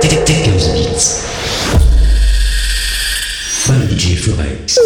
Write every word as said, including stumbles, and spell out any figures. Technos Beats by D J Forex.